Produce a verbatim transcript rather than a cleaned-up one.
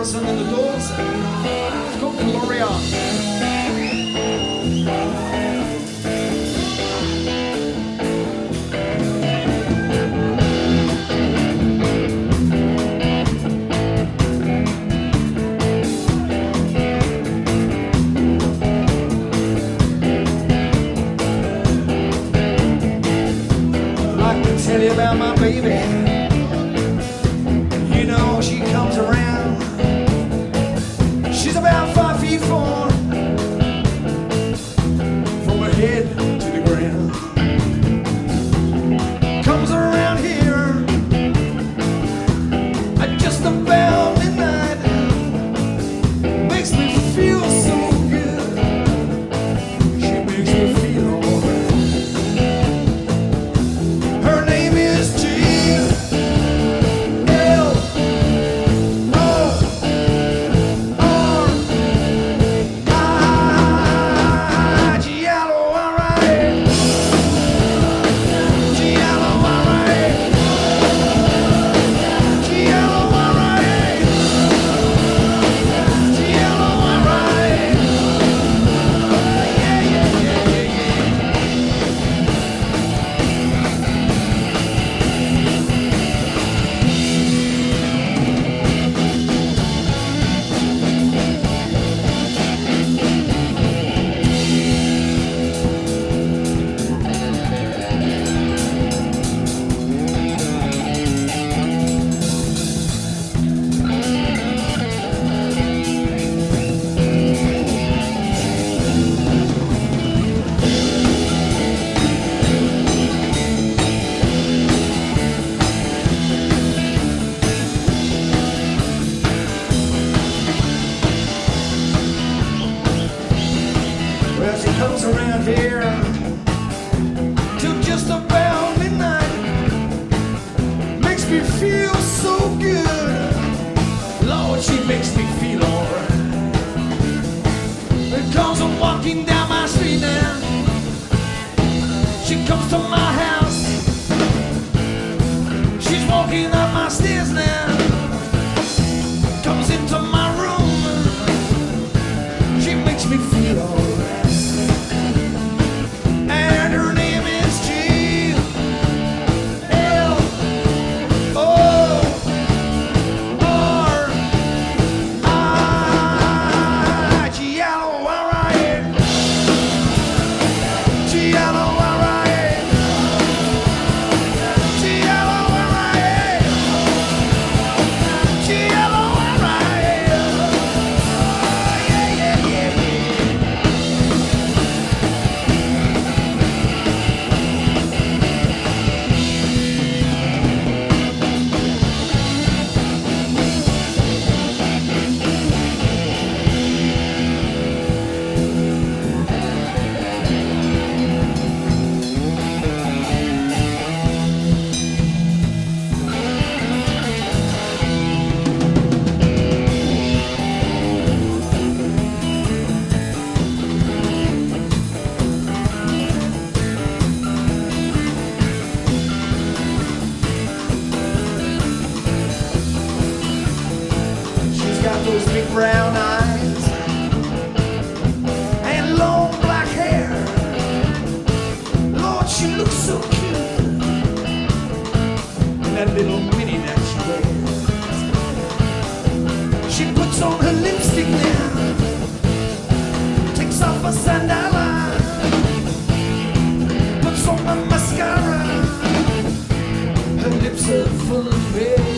Morrison and the Doors. It's called Gloria. Tell you about my baby. You know she comes around. She's about five feet four, from her head to the ground. Comes around here at just about midnight. Makes me feel so good. She makes me feel alright. Comes around here till just about midnight. Makes me feel so good. Lord, she makes me feel alright. Because I'm walking down my street now, she comes to my house. She's walking up my stairs now. Comes into my room. She makes me feel alright. Those big brown eyes and long black hair. Lord, she looks so cute in that little mini that she wears. She puts on her lipstick now, takes off her sandal, puts on her mascara. Her lips are full of hair.